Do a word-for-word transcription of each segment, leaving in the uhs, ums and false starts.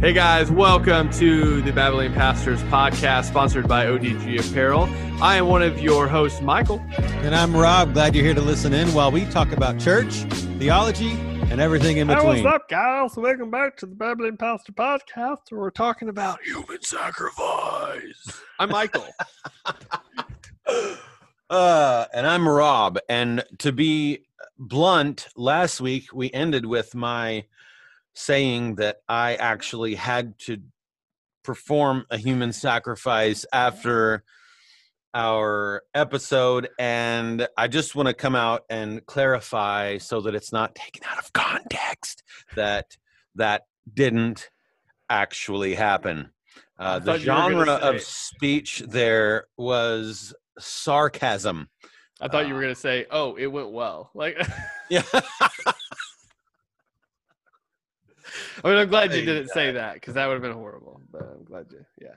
Hey guys, welcome to the Babylon Pastors Podcast, sponsored by O D G Apparel. I am one of your hosts, Michael. And I'm Rob. Glad you're here to listen in while we talk about church, theology, and everything in between. Hey, what's up, guys? Welcome back to the Babylon Pastor Podcast, where we're talking about human sacrifice. I'm Michael. uh, and I'm Rob. And to be blunt, last week we ended with my saying that I actually had to perform a human sacrifice after our episode, and I just want to come out and clarify so that it's not taken out of context that that didn't actually happen. Uh, the genre of speech there was sarcasm. I thought uh, you were going to say, "Oh, it went well." Like, yeah. I mean, I'm glad you didn't say that because that would have been horrible. But I'm glad you, yeah.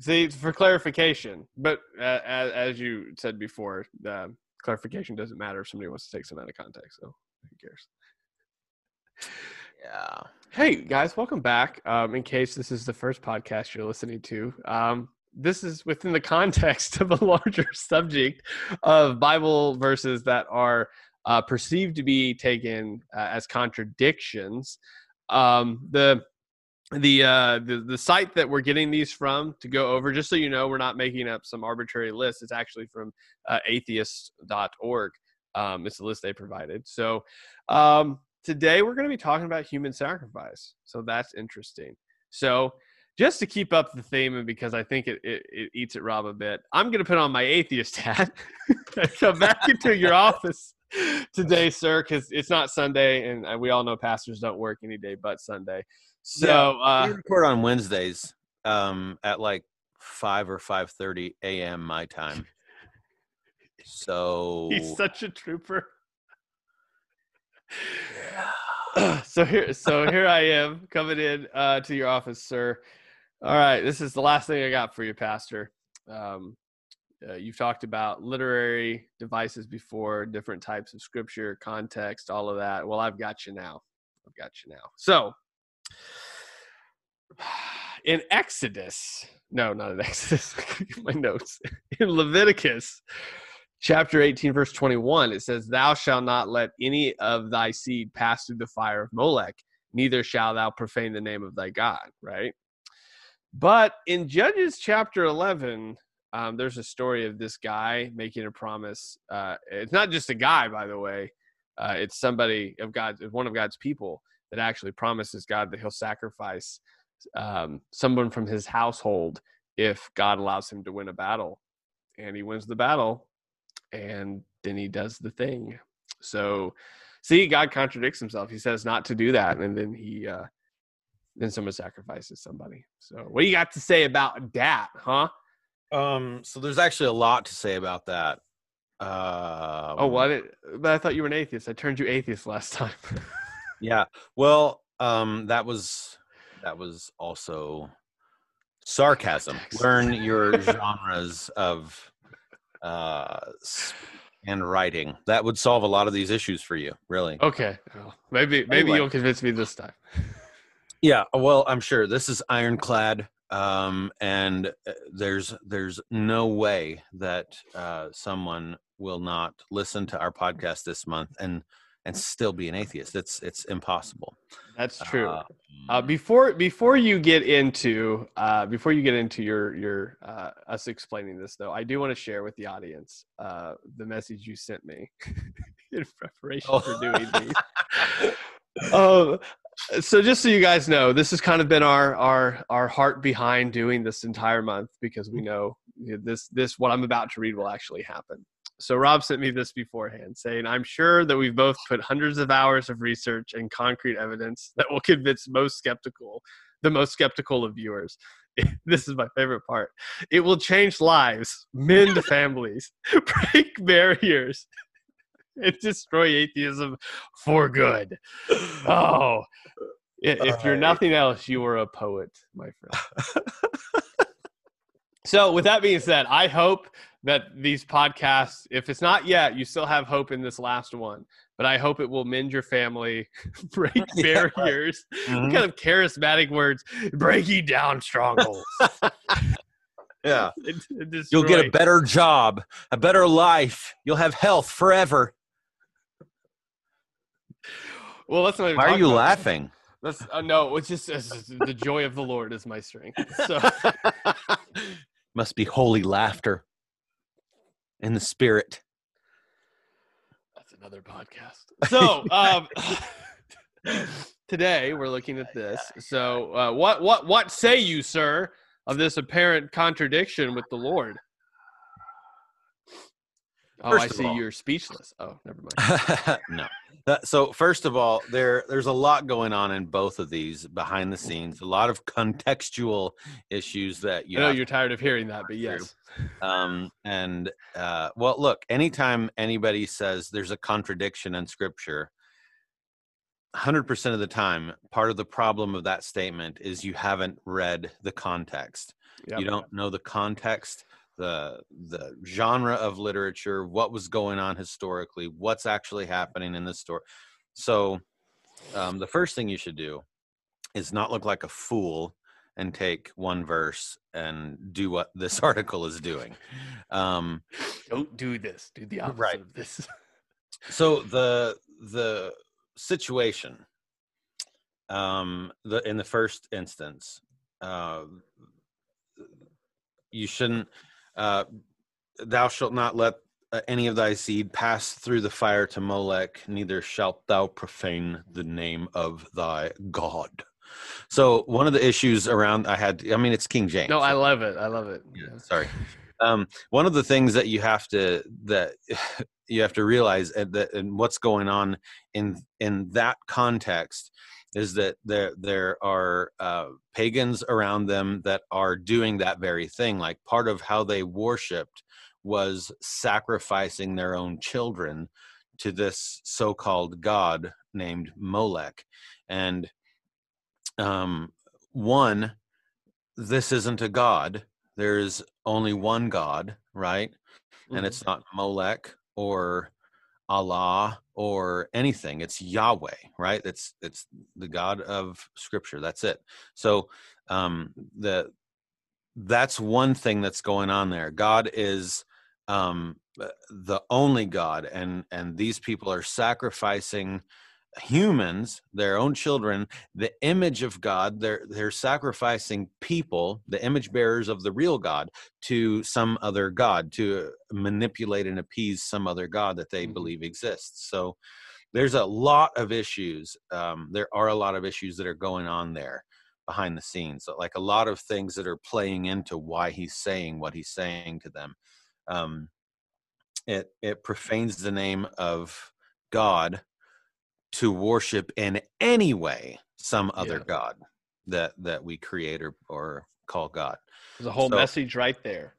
See, for clarification, but uh, as, as you said before, uh, clarification doesn't matter if somebody wants to take some out of context. So who cares? Yeah. Hey guys, welcome back. Um, in case this is the first podcast you're listening to, um, this is within the context of a larger subject of Bible verses that are Uh, perceived to be taken uh, as contradictions. Um, the the, uh, the the site that we're getting these from, to go over, just so you know, we're not making up some arbitrary list. It's actually from uh, atheists dot org. Um, it's the list they provided. So um, today we're going to be talking about human sacrifice. So that's interesting. So just to keep up the theme, and because I think it, it, it eats at Rob a bit, I'm going to put on my atheist hat and come back into your office today, sir, because it's not Sunday, and we all know pastors don't work any day but Sunday. So yeah, uh we record on Wednesdays um at like five or five thirty a.m. my time. So he's such a trooper. Yeah. so here, so here I am coming in uh to your office, sir. All right, this is the last thing I got for you, Pastor. Um, Uh, you've talked about literary devices before, different types of scripture, context, all of that. Well, I've got you now. I've got you now. So, in Exodus, no, not in Exodus, my notes. In Leviticus chapter eighteen, verse twenty-one, it says, "Thou shalt not let any of thy seed pass through the fire of Molech, neither shalt thou profane the name of thy God," right? But in Judges chapter eleven, Um, there's a story of this guy making a promise. Uh, it's not just a guy, by the way. Uh, it's somebody of God's, one of God's people that actually promises God that he'll sacrifice um, someone from his household if God allows him to win a battle. And he wins the battle, and then he does the thing. So, see, God contradicts himself. He says not to do that, and then he uh, then someone sacrifices somebody. So, what do you got to say about that, huh? Um, so there's actually a lot to say about that. Uh, oh, what? Well, but I thought you were an atheist. I turned you atheist last time. Yeah. Well, um, that was, that was also sarcasm. Learn your genres of, uh, and writing. That would solve a lot of these issues for you, really. Okay. Well, maybe, maybe anyway. You'll convince me this time. Yeah. Well, I'm sure this is ironclad. Um, and there's, there's no way that, uh, someone will not listen to our podcast this month and, and still be an atheist. It's, it's impossible. That's true. Uh, uh, before, before you get into, uh, before you get into your, your, uh, us explaining this though, I do want to share with the audience, uh, the message you sent me in preparation oh. for doing these. um, So just so you guys know, this has kind of been our our our heart behind doing this entire month, because we know this this what I'm about to read will actually happen. So Rob sent me this beforehand saying, "I'm sure that we've both put hundreds of hours of research and concrete evidence that will convince most skeptical, the most skeptical of viewers. This is my favorite part. It will change lives, mend families, break barriers, and destroy atheism for good." Oh, if you're nothing else, you are a poet, my friend. So with that being said, I hope that these podcasts, if it's not yet, you still have hope in this last one, but I hope it will mend your family, break yeah. barriers, mm-hmm. kind of charismatic words, breaking down strongholds. Yeah. You'll get a better job, a better life. You'll have health forever. Well, that's not even why are you about. laughing? That's uh, no, it's just it's, it's, the joy of the Lord is my strength. So. Must be holy laughter in the spirit. That's another podcast. So um, today we're looking at this. So uh, what what what say you, sir, of this apparent contradiction with the Lord? Oh, first I see all, you're speechless. Oh, never mind. No. That, so first of all, there there's a lot going on in both of these behind the scenes. A lot of contextual issues that you I know you're tired of hearing that, but yes. Um, and uh, well, look, anytime anybody says there's a contradiction in Scripture, one hundred percent of the time, part of the problem of that statement is you haven't read the context. Yep. You don't know the context. the the genre of literature, what was going on historically, what's actually happening in this story. So um, the first thing you should do is not look like a fool and take one verse and do what this article is doing. Um, Don't do this. Do the opposite right. of this. So the the situation um, the in the first instance, uh, you shouldn't Uh, thou shalt not let uh, any of thy seed pass through the fire to Molech, neither shalt thou profane the name of thy God. So one of the issues around I had, I mean, it's King James. No, I love it. I love it. Yeah, sorry. Um, one of the things that you have to, that you have to realize and, that, and what's going on in, in that context is that there there are uh, pagans around them that are doing that very thing. Like part of how they worshipped was sacrificing their own children to this so-called god named Molech. And um, one, this isn't a god. There's only one God, right? Mm-hmm. And it's not Molech or Allah or anything. It's Yahweh, right? It's it's the God of Scripture. That's it. So um, the that's one thing that's going on there. God is um, the only God, and and these people are sacrificing humans, their own children, the image of God. They're they're sacrificing people, the image bearers of the real God, to some other god, to manipulate and appease some other god that they believe exists. So there's a lot of issues. Um, there are a lot of issues that are going on there behind the scenes. So like a lot of things that are playing into why he's saying what he's saying to them. Um, it it profanes the name of God to worship in any way some other yeah. god that that we create or, or call God. There's a whole so, message right there.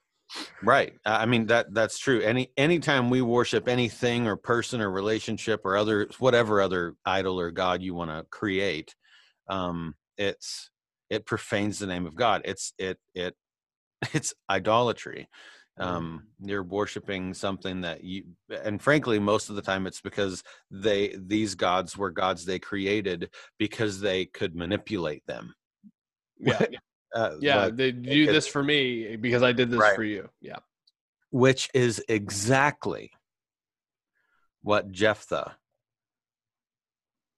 Right. I mean that that's true. Any anytime we worship anything or person or relationship or other whatever other idol or god you want to create, um, it's it profanes the name of God. It's it it it's idolatry. Um, you're worshiping something that you, and frankly, most of the time it's because they, these gods were gods they created because they could manipulate them. Yeah. uh, yeah. Like, they do they this could, for me because I did this right. for you. Yeah. Which is exactly what Jephthah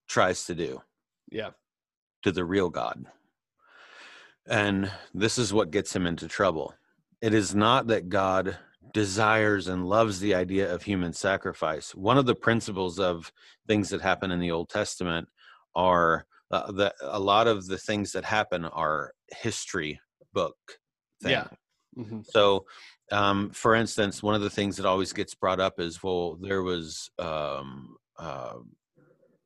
tries to do. Yeah. To the real God. And this is what gets him into trouble. It is not that God desires and loves the idea of human sacrifice. One of the principles of things that happen in the Old Testament are uh, that a lot of the things that happen are history book things. Yeah. Mm-hmm. So, um, for instance, one of the things that always gets brought up is, well, there was, um, uh,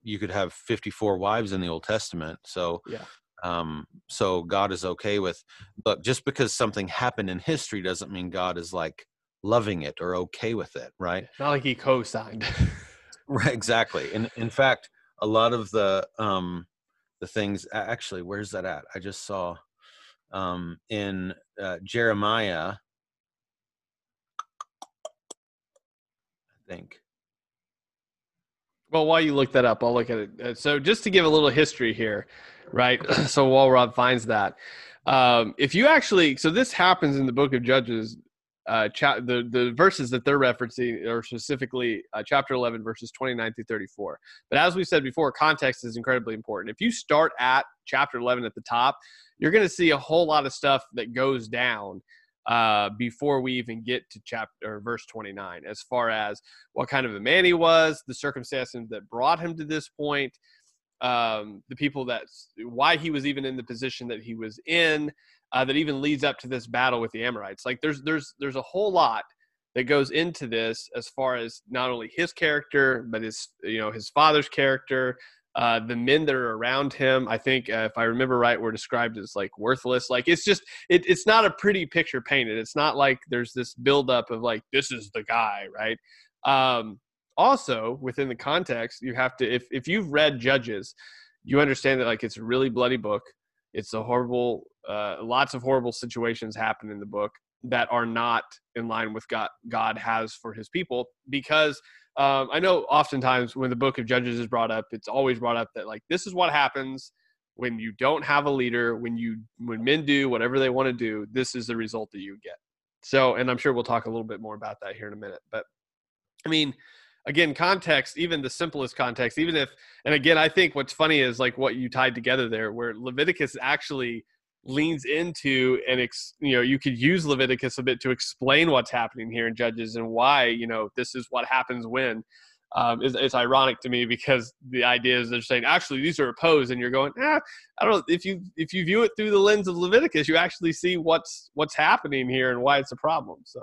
you could have fifty-four wives in the Old Testament. So, yeah. Um, so God is okay with, but just because something happened in history doesn't mean God is like loving it or okay with it, right? Not like he co-signed. Right, exactly. And in fact, a lot of the, um, the things, actually, where's that at? I just saw, um, in, uh, Jeremiah, I think. Well, while you look that up, I'll look at it. So just to give a little history here, right? So while Rob finds that, um, if you actually, so this happens in the book of Judges, uh, cha- the, the verses that they're referencing are specifically uh, chapter eleven, verses twenty-nine through thirty-four. But as we said before, context is incredibly important. If you start at chapter eleven at the top, you're going to see a whole lot of stuff that goes down uh before we even get to chapter or verse twenty-nine, as far as what kind of a man he was, the circumstances that brought him to this point, um the people that, why he was even in the position that he was in, uh that even leads up to this battle with the Amorites. Like there's there's there's a whole lot that goes into this, as far as not only his character, but his, you know, his father's character, Uh, the men that are around him, I think, uh, if I remember right, were described as like worthless. Like it's just, it, it's not a pretty picture painted. It's not like there's this buildup of like, this is the guy, right? Um, also, within the context, you have to, if if you've read Judges, you understand that like it's a really bloody book. It's a horrible, uh, lots of horrible situations happen in the book that are not in line with God God has for his people, because Um, I know oftentimes when the book of Judges is brought up, it's always brought up that like, this is what happens when you don't have a leader, when you, when men do whatever they want to do, this is the result that you get. So, and I'm sure we'll talk a little bit more about that here in a minute, but I mean, again, context, even the simplest context, even if, and again, I think what's funny is like what you tied together there, where Leviticus actually leans into and ex, you know, you could use Leviticus a bit to explain what's happening here in Judges and why, you know, this is what happens when. Um, it's, it's ironic to me because the idea is they're saying actually these are opposed, and you're going, ah, I don't know, if you if you view it through the lens of Leviticus, you actually see what's what's happening here and why it's a problem. So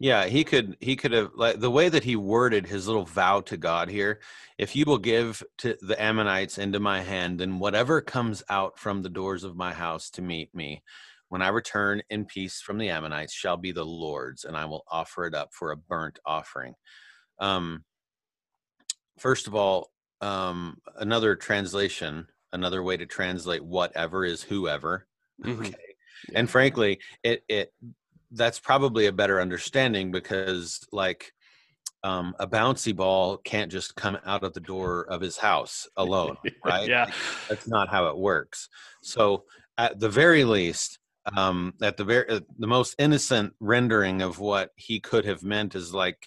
yeah, he could he could have, like the way that he worded his little vow to God here, if you will give to the Ammonites into my hand, then whatever comes out from the doors of my house to meet me when I return in peace from the Ammonites shall be the Lord's, and I will offer it up for a burnt offering. Um, first of all, um, another translation, another way to translate whatever is whoever. Mm-hmm. Okay. Yeah. And frankly, it it. that's probably a better understanding, because like um, a bouncy ball can't just come out of the door of his house alone, right? Yeah. Like, that's not how it works. So at the very least, um, at the very, uh, the most innocent rendering of what he could have meant is like,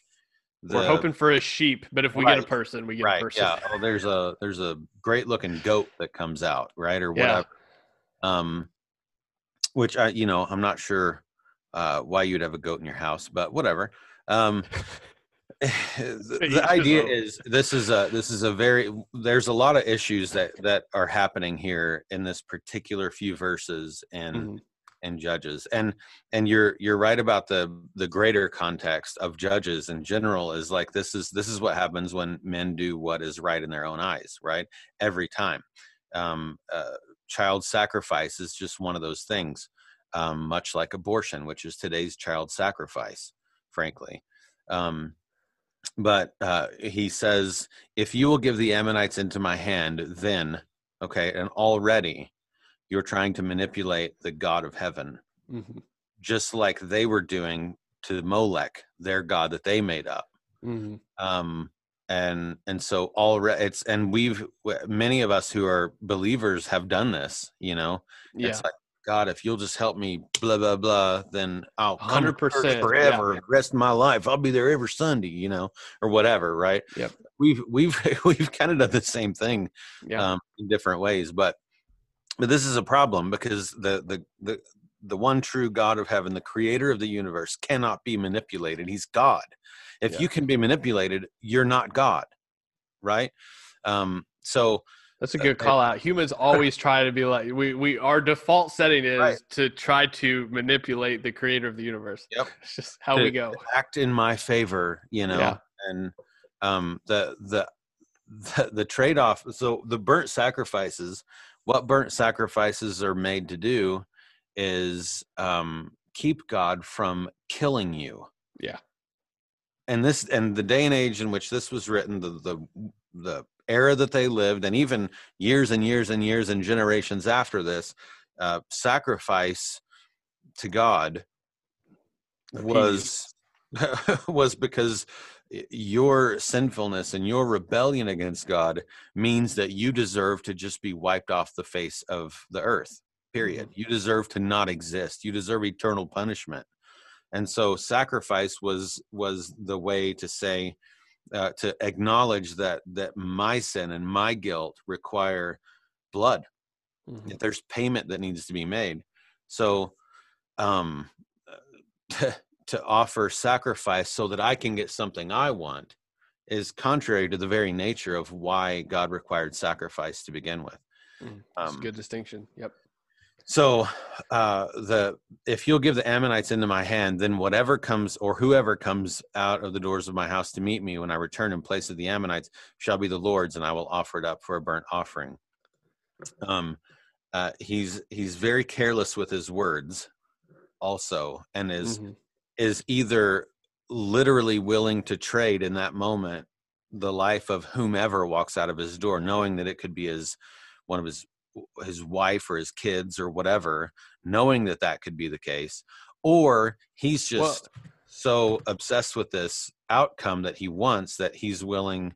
the, we're hoping for a sheep, but if we right, get a person, we get right, a person. Yeah. Oh, there's a, there's a great looking goat that comes out, right? Or whatever. Yeah. Um, which I, you know, I'm not sure Uh, why you'd have a goat in your house, but whatever. Um, the, the idea is this is a this is a very there's a lot of issues that that are happening here in this particular few verses and mm-hmm. and Judges, and and you're you're right about the the greater context of Judges in general is like this is this is what happens when men do what is right in their own eyes, right? Every time, um, uh, child sacrifice is just one of those things. Um, much like abortion, which is today's child sacrifice, frankly. Um, but uh, he says, if you will give the Ammonites into my hand, then, okay, and already you're trying to manipulate the God of heaven, mm-hmm. just like they were doing to Molech, their God that they made up. Mm-hmm. Um, and and so already it's, and we've, many of us who are believers have done this, you know, yeah. It's like, God, if you'll just help me, blah, blah, blah, then I'll come to church forever, yeah. The rest of my life. I'll be there every Sunday, you know, or whatever, right? Yep. We've we've we've kind of done the same thing, yeah. um, in different ways, but but this is a problem because the the the the one true God of heaven, the creator of the universe, cannot be manipulated. He's God. If yeah. you can be manipulated, you're not God, right? Um, so that's a good call out. Humans always try to be like, we, we our default setting is right. to try to manipulate the creator of the universe. Yep. It's just how to, we go. Act in my favor, you know, yeah. and um, the, the, the, the trade-off. So the burnt sacrifices, what burnt sacrifices are made to do is um, keep God from killing you. Yeah. And this, and the day and age in which this was written, the, the, the, era that they lived, and even years and years and years and generations after this, uh, sacrifice to God was was because your sinfulness and your rebellion against God means that you deserve to just be wiped off the face of the earth, period. You deserve to not exist. You deserve eternal punishment. And so sacrifice was, was the way to say, uh, to acknowledge that, that my sin and my guilt require blood. Mm-hmm. That there's payment that needs to be made. So, um, to, to offer sacrifice so that I can get something I want is contrary to the very nature of why God required sacrifice to begin with. Mm, that's um, a good distinction. Yep. So, uh, the, if you'll give the Ammonites into my hand, then whatever comes or whoever comes out of the doors of my house to meet me when I return in place of the Ammonites shall be the Lord's, and I will offer it up for a burnt offering. Um, uh, he's, he's very careless with his words also, and is, mm-hmm. is either literally willing to trade in that moment the life of whomever walks out of his door, knowing that it could be his, one of his, his wife or his kids or whatever, knowing that that could be the case, or he's just well, so obsessed with this outcome that he wants that he's willing,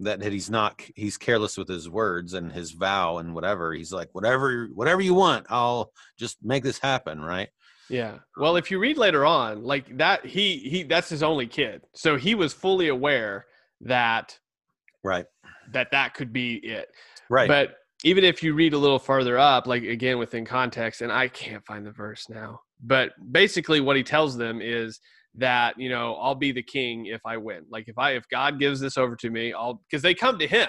that he's not, he's careless with his words and his vow and whatever. He's like, whatever, whatever you want, I'll just make this happen. Right. Yeah. Well, if you read later on, like that, he, he, that's his only kid. So he was fully aware that, right. That that could be it. Right. But even if you read a little farther up, like again, within context, and I can't find the verse now, but basically what he tells them is that, you know, I'll be the king if I win. Like if I, if God gives this over to me, I'll, because they come to him.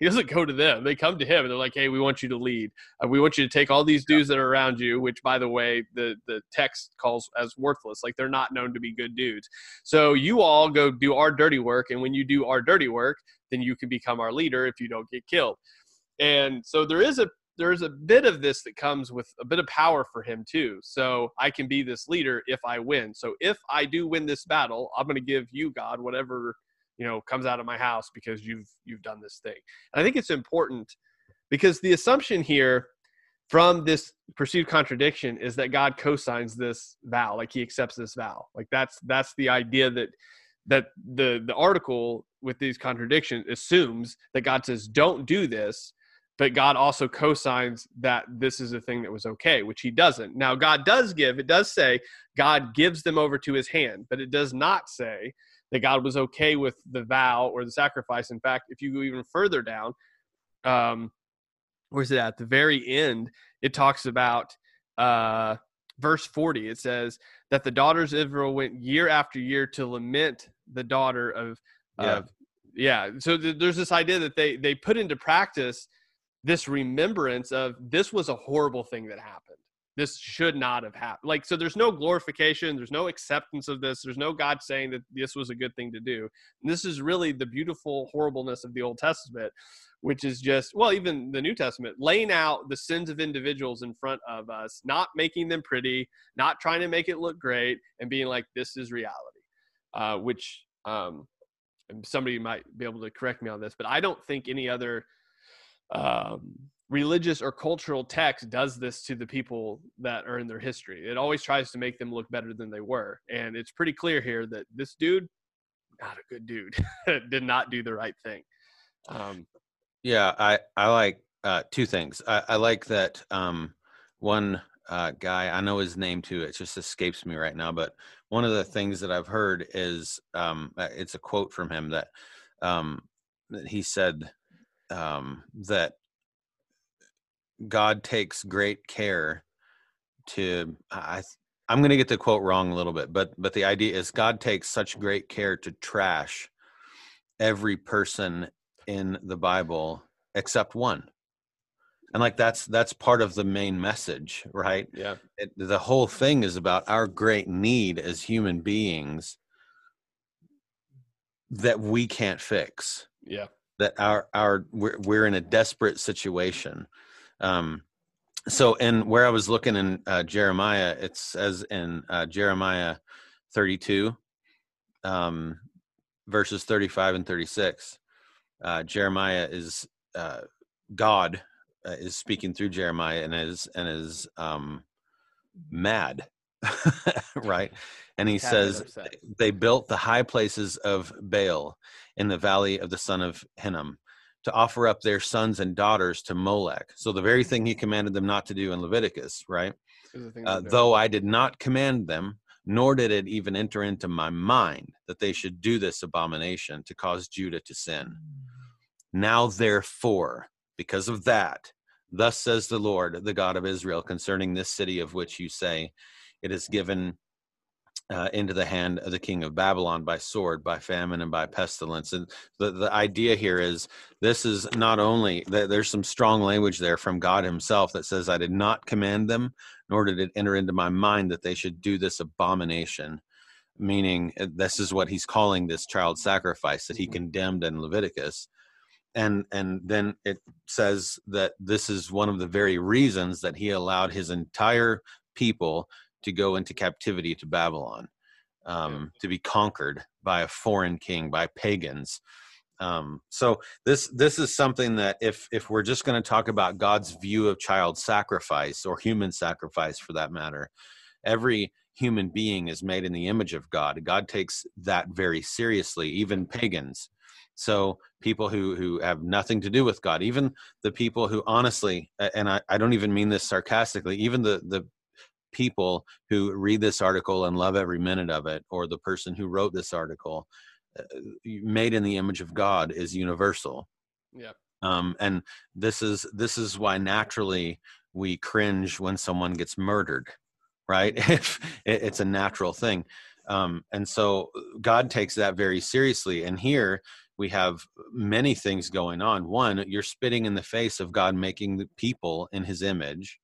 He doesn't go to them. They come to him and they're like, hey, we want you to lead. Uh, we want you to take all these dudes that are around you, which by the way, the, the text calls as worthless. Like they're not known to be good dudes. So you all go do our dirty work. And when you do our dirty work, then you can become our leader if you don't get killed. And so there is a, there's a bit of this that comes with a bit of power for him too. So I can be this leader if I win. So if I do win this battle, I'm going to give you, God, whatever, you know, comes out of my house because you've, you've done this thing. And I think it's important because the assumption here from this perceived contradiction is that God cosigns this vow. Like he accepts this vow. Like that's, that's the idea that, that the, the article with these contradictions assumes that God says, don't do this. But God also cosigns that this is a thing that was okay, which he doesn't. Now, God does give, it does say God gives them over to his hand, but it does not say that God was okay with the vow or the sacrifice. In fact, if you go even further down, um, where's it at? The very end, it talks about uh, verse forty. It says that the daughters of Israel went year after year to lament the daughter of, yeah. Uh, yeah. So th- there's this idea that they, they put into practice this remembrance of this was a horrible thing that happened. This should not have happened. Like, so there's no glorification. There's no acceptance of this. There's no God saying that this was a good thing to do. And this is really the beautiful horribleness of the Old Testament, which is just, well, even the New Testament, laying out the sins of individuals in front of us, not making them pretty, not trying to make it look great, and being like, this is reality, uh, which um, somebody might be able to correct me on this, but I don't think any other Um, religious or cultural text does this to the people that are in their history. It always tries to make them look better than they were. And it's pretty clear here that this dude, not a good dude, did not do the right thing. Um, yeah, I, I like uh, two things. I, I like that um, one uh, guy, I know his name too, it just escapes me right now, but one of the things that I've heard is, um, it's a quote from him that, um, that he said, Um, that God takes great care to, I, I'm going to get the quote wrong a little bit, but, but the idea is God takes such great care to trash every person in the Bible except one. And like, that's, that's part of the main message, right? Yeah. It, the whole thing is about our great need as human beings that we can't fix. Yeah. That our our we're, we're in a desperate situation, um, so and where I was looking in uh, Jeremiah, it says in uh, Jeremiah thirty-two, um, verses thirty-five and thirty-six. Uh, Jeremiah is uh, God uh, is speaking through Jeremiah and is and is um, mad, right? And he says, they built the high places of Baal in the valley of the son of Hinnom to offer up their sons and daughters to Molech. So the very thing he commanded them not to do in Leviticus, right? Uh, though I did not command them, nor did it even enter into my mind that they should do this abomination to cause Judah to sin. Now, therefore, because of that, thus says the Lord, the God of Israel, concerning this city of which you say, it is given uh, into the hand of the king of Babylon by sword, by famine, and by pestilence. And the, the idea here is this is not only, there's some strong language there from God himself that says, I did not command them, nor did it enter into my mind that they should do this abomination. Meaning, this is what he's calling this child sacrifice that he condemned in Leviticus. And and then it says that this is one of the very reasons that he allowed his entire people to go into captivity to Babylon, um, to be conquered by a foreign king, by pagans. Um, so this this is something that if if we're just going to talk about God's view of child sacrifice or human sacrifice for that matter, every human being is made in the image of God. God takes that very seriously, even pagans. So people who, who have nothing to do with God, even the people who honestly, and I, I don't even mean this sarcastically, even the, the people who read this article and love every minute of it, or the person who wrote this article, uh, made in the image of God is universal. Yeah. Um, and this is, this is why naturally we cringe when someone gets murdered, right? If it's a natural thing. Um, and so God takes that very seriously. And here, we have many things going on. One, you're spitting in the face of God making the people in his image.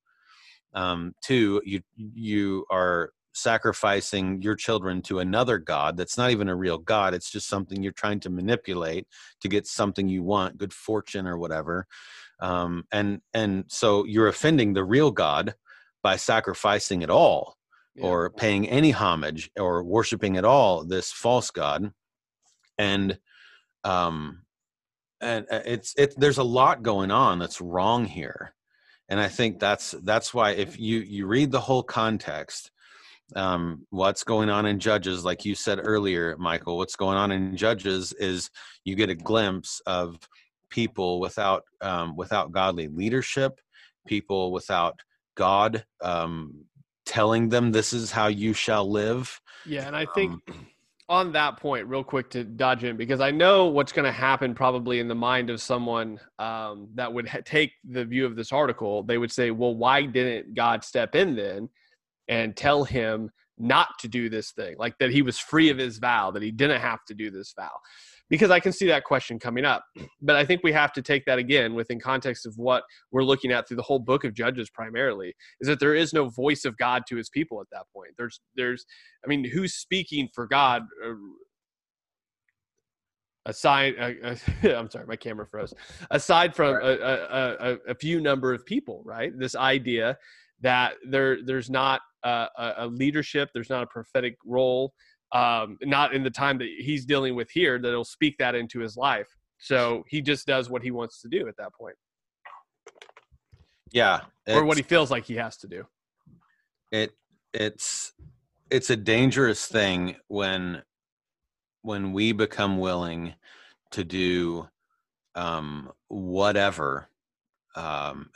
Um, two, you you are sacrificing your children to another God that's not even a real God. It's just something you're trying to manipulate to get something you want, good fortune or whatever. Um, and, and so you're offending the real God by sacrificing at all, yeah, or paying any homage or worshiping at all this false God. And Um, and it's, it, there's a lot going on that's wrong here. And I think that's, that's why if you, you read the whole context, um, what's going on in Judges, like you said earlier, Michael, what's going on in Judges is you get a glimpse of people without, um, without godly leadership, people without God, um, telling them this is how you shall live. Yeah. And I think, um, on that point, real quick to dodge in, because I know what's going to happen probably in the mind of someone um, that would ha- take the view of this article. They would say, well, why didn't God step in then and tell him not to do this thing? Like that he was free of his vow, that he didn't have to do this vow. Because I can see that question coming up. But I think we have to take that again within context of what we're looking at through the whole book of Judges primarily, is that there is no voice of God to his people at that point. There's, there's, I mean, who's speaking for God? Aside, uh, uh, I'm sorry, my camera froze. Aside from a, a, a, a few number of people, right? This idea that there, there's not a, a leadership, there's not a prophetic role, um, not in the time that he's dealing with here, that'll speak that into his life. So he just does what he wants to do at that point. Yeah. Or what he feels like he has to do. It it's, it's a dangerous thing when, when we become willing to do, um, whatever, um,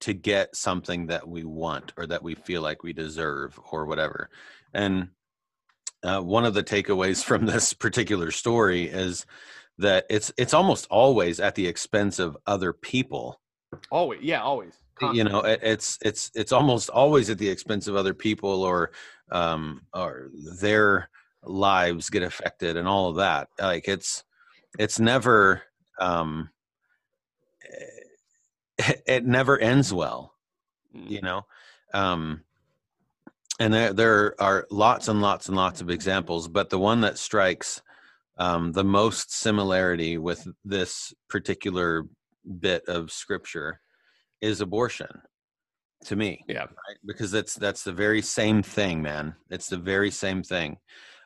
to get something that we want or that we feel like we deserve or whatever. And, Uh, one of the takeaways from this particular story is that it's it's almost always at the expense of other people. Always, yeah, always. Constantly. You know, it, it's it's it's almost always at the expense of other people, or um, or their lives get affected and all of that. Like it's it's never um, it, it never ends well. You know. Um, And there, there are lots and lots and lots of examples, but the one that strikes um, the most similarity with this particular bit of scripture is abortion, to me. Yeah, right? Because that's that's the very same thing, man. It's the very same thing.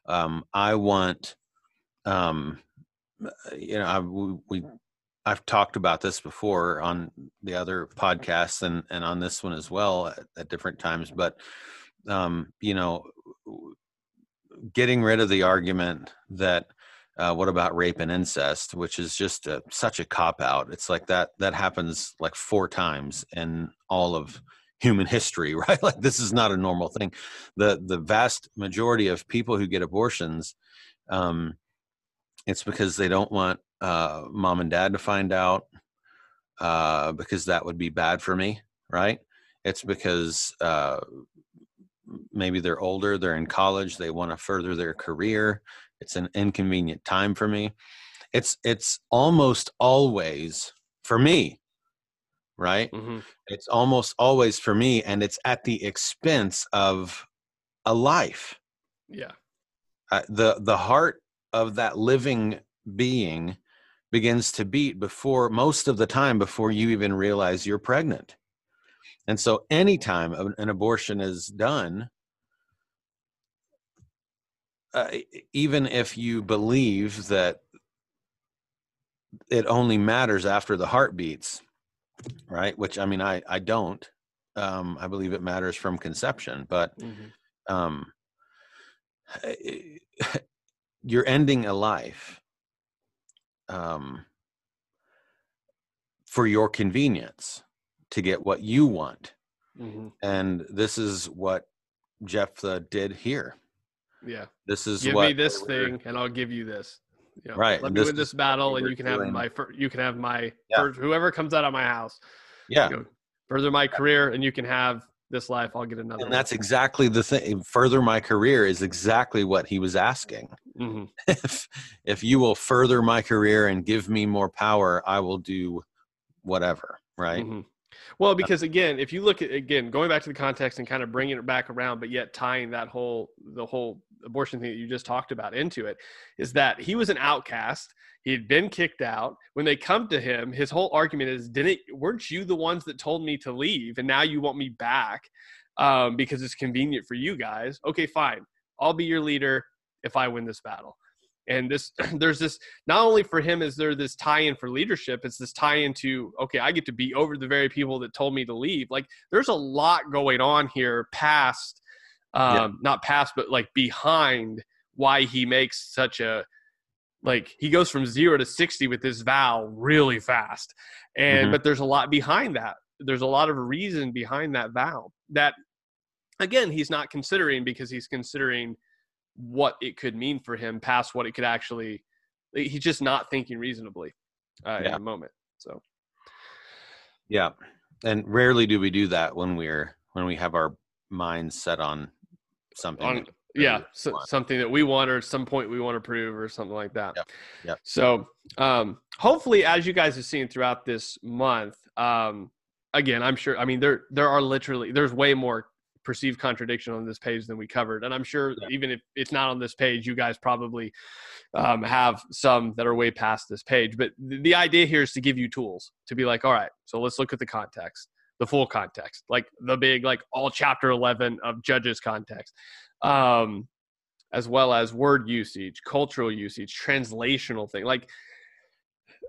Um, I want, um, you know, I, we I've talked about this before on the other podcasts and and on this one as well at, at different times, but. Um, you know, getting rid of the argument that, uh, what about rape and incest, which is just a, such a cop-out. It's like that, that happens like four times in all of human history, right? Like this is not a normal thing. The, the vast majority of people who get abortions, um, it's because they don't want, uh, mom and dad to find out, uh, because that would be bad for me. Right. It's because, uh, maybe they're older, they're in college, they want to further their career. It's an inconvenient time for me. It's, it's almost always for me, right? Mm-hmm. It's almost always for me. And it's at the expense of a life. Yeah. Uh, the, the heart of that living being begins to beat before most of the time, before you even realize you're pregnant. And so anytime an abortion is done, uh, even if you believe that it only matters after the heart beats, right? Which, I mean, I, I don't, um, I believe it matters from conception, but, mm-hmm. um, you're ending a life, um, for your convenience, to get what you want. Mm-hmm. And this is what Jephthah did here. Yeah. This is give what me this thing and I'll give you this. You know, right. Let me this, win this battle and you can doing. have my, you can have my, yeah. first, whoever comes out of my house. Yeah. You know, further my career and you can have this life. I'll get another. And one. That's exactly the thing. Further my career is exactly what he was asking. Mm-hmm. If, if you will further my career and give me more power, I will do whatever. Right. Mm-hmm. Well, because again, if you look at, again, going back to the context and kind of bringing it back around, but yet tying that whole, the whole abortion thing that you just talked about into it, is that he was an outcast. He had been kicked out. When they come to him, his whole argument is, didn't, weren't you the ones that told me to leave? And now you want me back um, because it's convenient for you guys. Okay, fine. I'll be your leader if I win this battle. And this, there's this, not only for him is there this tie-in for leadership, it's this tie-in to, okay, I get to be over the very people that told me to leave. Like there's a lot going on here past, um, yeah. not past, but like behind why he makes such a, like he goes from zero to sixty with this vow really fast. And, mm-hmm. but there's a lot behind that. There's a lot of reason behind that vow that, again, he's not considering because he's considering what it could mean for him past what it could actually, he's just not thinking reasonably uh, yeah. in the moment. So, yeah. And rarely do we do that when we're, when we have our minds set on something. On, yeah. So, something that we want, or at some point we want to prove or something like that. Yeah. Yep. So um, hopefully as you guys have seen throughout this month, um, again, I'm sure, I mean, there, there are literally, there's way more perceived contradiction on this page than we covered. And I'm sure yeah. even if it's not on this page, you guys probably um, have some that are way past this page. But th- the idea here is to give you tools to be like, all right, so let's look at the context, the full context, like the big, like all chapter eleven of Judges context, um, as well as word usage, cultural usage, translational thing. Like,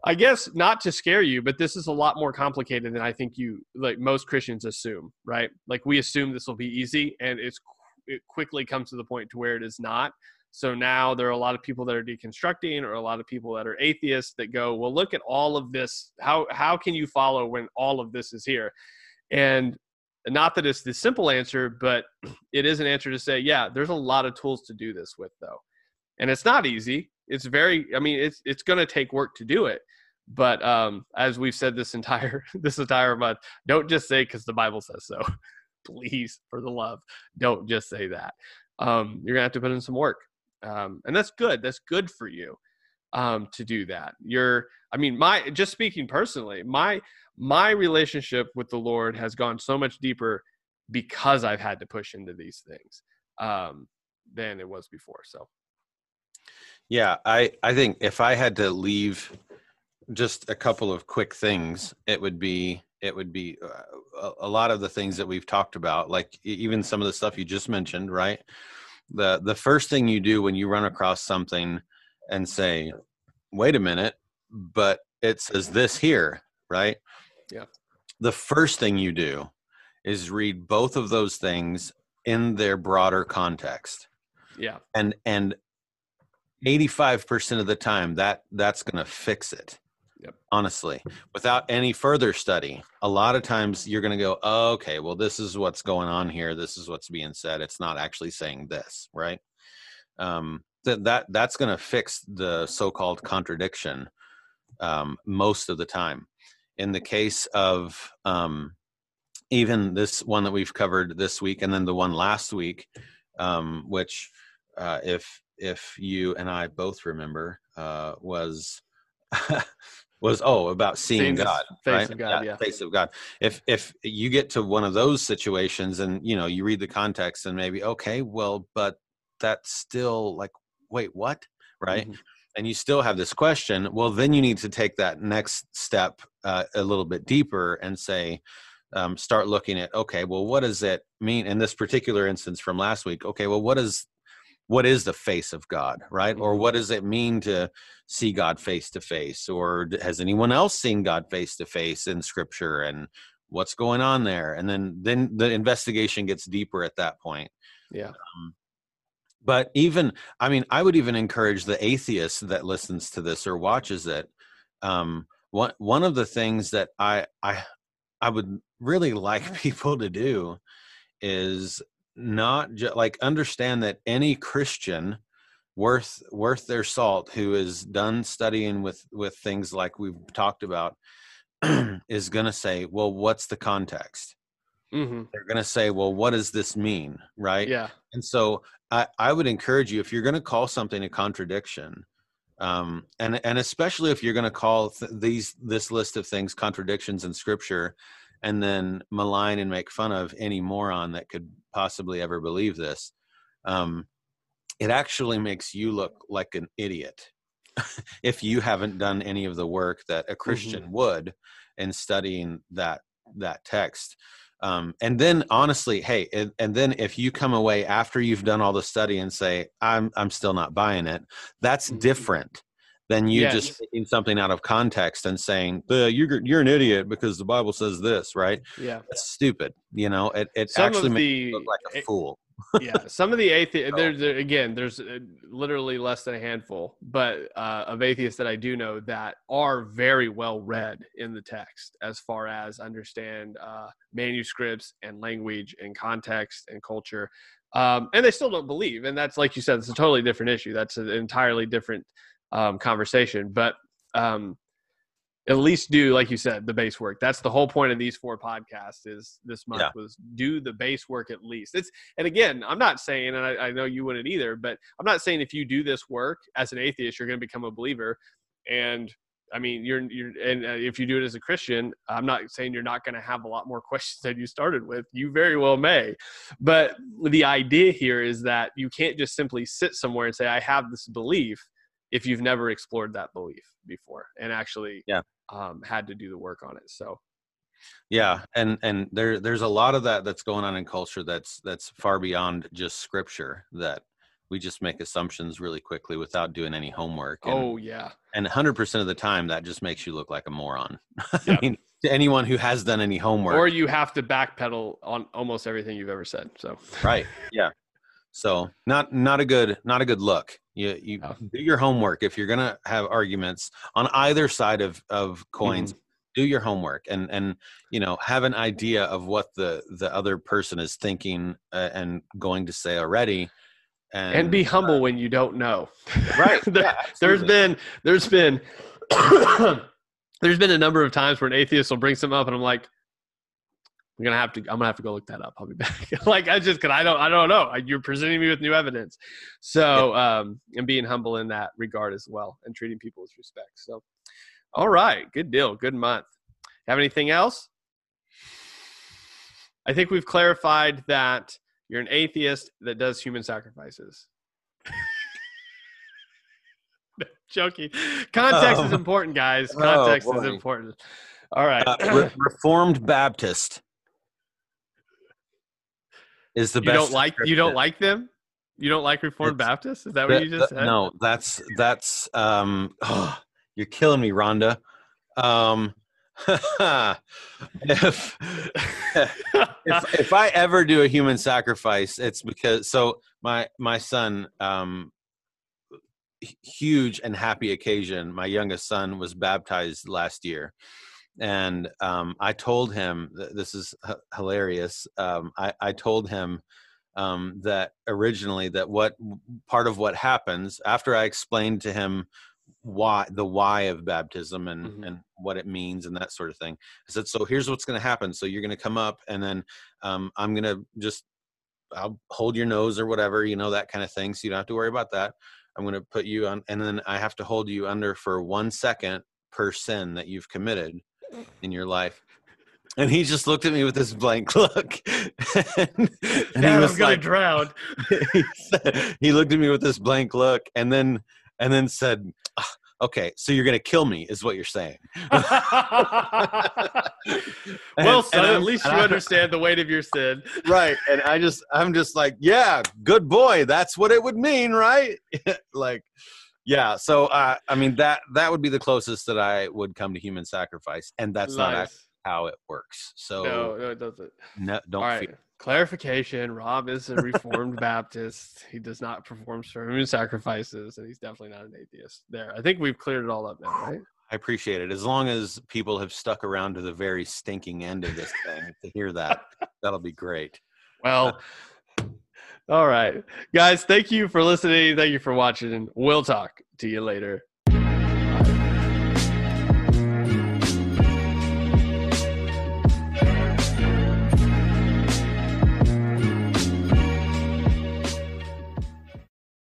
I guess not to scare you, but this is a lot more complicated than I think you, like most Christians assume, right? Like we assume this will be easy, and it's it quickly comes to the point to where it is not. So now there are a lot of people that are deconstructing, or a lot of people that are atheists that go, well, look at all of this. How how can you follow when all of this is here? And not that it's the simple answer, but it is an answer to say, yeah, there's a lot of tools to do this with though. And it's not easy. It's very, I mean, it's, it's going to take work to do it. But um, as we've said this entire, this entire month, don't just say, cause the Bible says so, please, for the love, don't just say that. Um, you're gonna have to put in some work. Um, and that's good. That's good for you um, to do that. You're, I mean, my, just speaking personally, my, my relationship with the Lord has gone so much deeper because I've had to push into these things um, than it was before. So. Yeah, I, I think if I had to leave just a couple of quick things, it would be it would be a, a lot of the things that we've talked about, like even some of the stuff you just mentioned, right? The the first thing you do when you run across something and say, wait a minute, but it says this here, right? Yeah. The first thing you do is read both of those things in their broader context. Yeah. And, and eighty-five percent of the time that that's going to fix it. Yep. Honestly, without any further study, a lot of times you're going to go, oh, okay, well, this is what's going on here. This is what's being said. It's not actually saying this, right? Um, that, that that's going to fix the so-called contradiction um, most of the time. In the case of um, even this one that we've covered this week, and then the one last week, um, which uh, if if you and I both remember, uh, was was oh about seeing God, face of God, yeah, face of God. If if you get to one of those situations and you know you read the context and maybe okay, well, but that's still like wait, what, right? Mm-hmm. And you still have this question. Well, then you need to take that next step uh, a little bit deeper and say, um, start looking at okay, well, what does it mean in this particular instance from last week? Okay, well, what is What is the face of God, right? Or what does it mean to see God face to face? Or has anyone else seen God face to face in Scripture? And what's going on there? And then, then the investigation gets deeper at that point. Yeah. Um, but even, I mean, I would even encourage the atheist that listens to this or watches it. Um, one one of the things that I I I would really like people to do is. Not just like understand that any Christian worth worth their salt who is done studying with with things like we've talked about is going to say, well, what's the context? Mm-hmm. They're going to say, well, what does this mean? Right. Yeah. And so I, I would encourage you, if you're going to call something a contradiction, um, and, and especially if you're going to call th- these this list of things contradictions in Scripture, and then malign and make fun of any moron that could possibly ever believe this, um, it actually makes you look like an idiot if you haven't done any of the work that a Christian mm-hmm. would in studying that that text. Um, and then, honestly, hey, and, and then if you come away after you've done all the study and say, "I'm I'm still not buying it," that's mm-hmm. different. Then you yes. just taking something out of context and saying, you're, you're an idiot because the Bible says this, right? Yeah. That's stupid. You know, it, it actually makes the, you look like a it, fool. Yeah. Some of the atheists, there, there, again, there's literally less than a handful, but uh, of atheists that I do know that are very well read in the text as far as understand uh, manuscripts and language and context and culture. Um, and they still don't believe. And that's, like you said, it's a totally different issue. That's an entirely different Um, conversation, but um, at least do, like you said, the base work. That's the whole point of these four podcasts is this month yeah. was do the base work at least. It's, and again, I'm not saying, and I, I know you wouldn't either, but I'm not saying if you do this work as an atheist, you're going to become a believer. And I mean, you're, you're, and if you do it as a Christian, I'm not saying you're not going to have a lot more questions than you started with. You very well may, but the idea here is that you can't just simply sit somewhere and say, I have this belief, if you've never explored that belief before and actually yeah. um, had to do the work on it. So, yeah. And, and there, there's a lot of that that's going on in culture. That's, that's far beyond just Scripture, that we just make assumptions really quickly without doing any homework. And, oh yeah. And a hundred percent of the time that just makes you look like a moron. Yep. I mean, to anyone who has done any homework, or you have to backpedal on almost everything you've ever said. So, right. Yeah. So not, not a good, not a good look. You, you oh. do your homework. If you're going to have arguments on either side of, of coins, mm-hmm. do your homework and, and, you know, have an idea of what the, the other person is thinking uh, and going to say already. And, and be humble uh, when you don't know. Right. there, yeah, there's been, there's been, there's been a number of times where an atheist will bring something up and I'm like, I'm gonna have to. I'm gonna have to go look that up. I'll be back. Like I just, cause I don't. I don't know. You're presenting me with new evidence. So, um, and being humble in that regard as well, and treating people with respect. So, all right, good deal. Good month. Have anything else? I think we've clarified that you're an atheist that does human sacrifices. Joking. Context oh. is important, guys. Context oh, is important. All right. Uh, re- Reformed Baptist. Is the you best don't like you don't like them? You don't like Reformed it's, Baptists? Is that what the, you just said? No, that's that's um oh, you're killing me, Rhonda. Um if, if if I ever do a human sacrifice, it's because so my my son, um, huge and happy occasion. My youngest son was baptized last year, and um, I told him this is h- hilarious. Um, I I told him um, that originally that what part of what happens after I explained to him why the why of baptism and, mm-hmm. and what it means and that sort of thing. I said, so here's what's going to happen. So you're going to come up and then um, I'm going to just, I'll hold your nose or whatever, you know, that kind of thing. So you don't have to worry about that. I'm going to put you on, and then I have to hold you under for one second per sin that you've committed in your life. And he just looked at me with this blank look. and, and he was going to drown. he, said, he looked at me with this blank look. And then, And then said, okay, so you're going to kill me is what you're saying. and, well, son, at least you I, understand the weight of your sin. Right. And I just, I'm just like, yeah, good boy. That's what it would mean. Right. like, yeah. So, uh, I mean, that, that would be the closest that I would come to human sacrifice. And that's nice. Not how it works. So no, no it doesn't. No, don't All right. fear. Clarification, Rob is a Reformed Baptist. He does not perform sermon sacrifices, and he's definitely not an atheist there. I think we've cleared it all up now, right? I appreciate it. As long as people have stuck around to the very stinking end of this thing to hear that, that'll be great. Well, all right. Guys, thank you for listening. Thank you for watching. We'll talk to you later.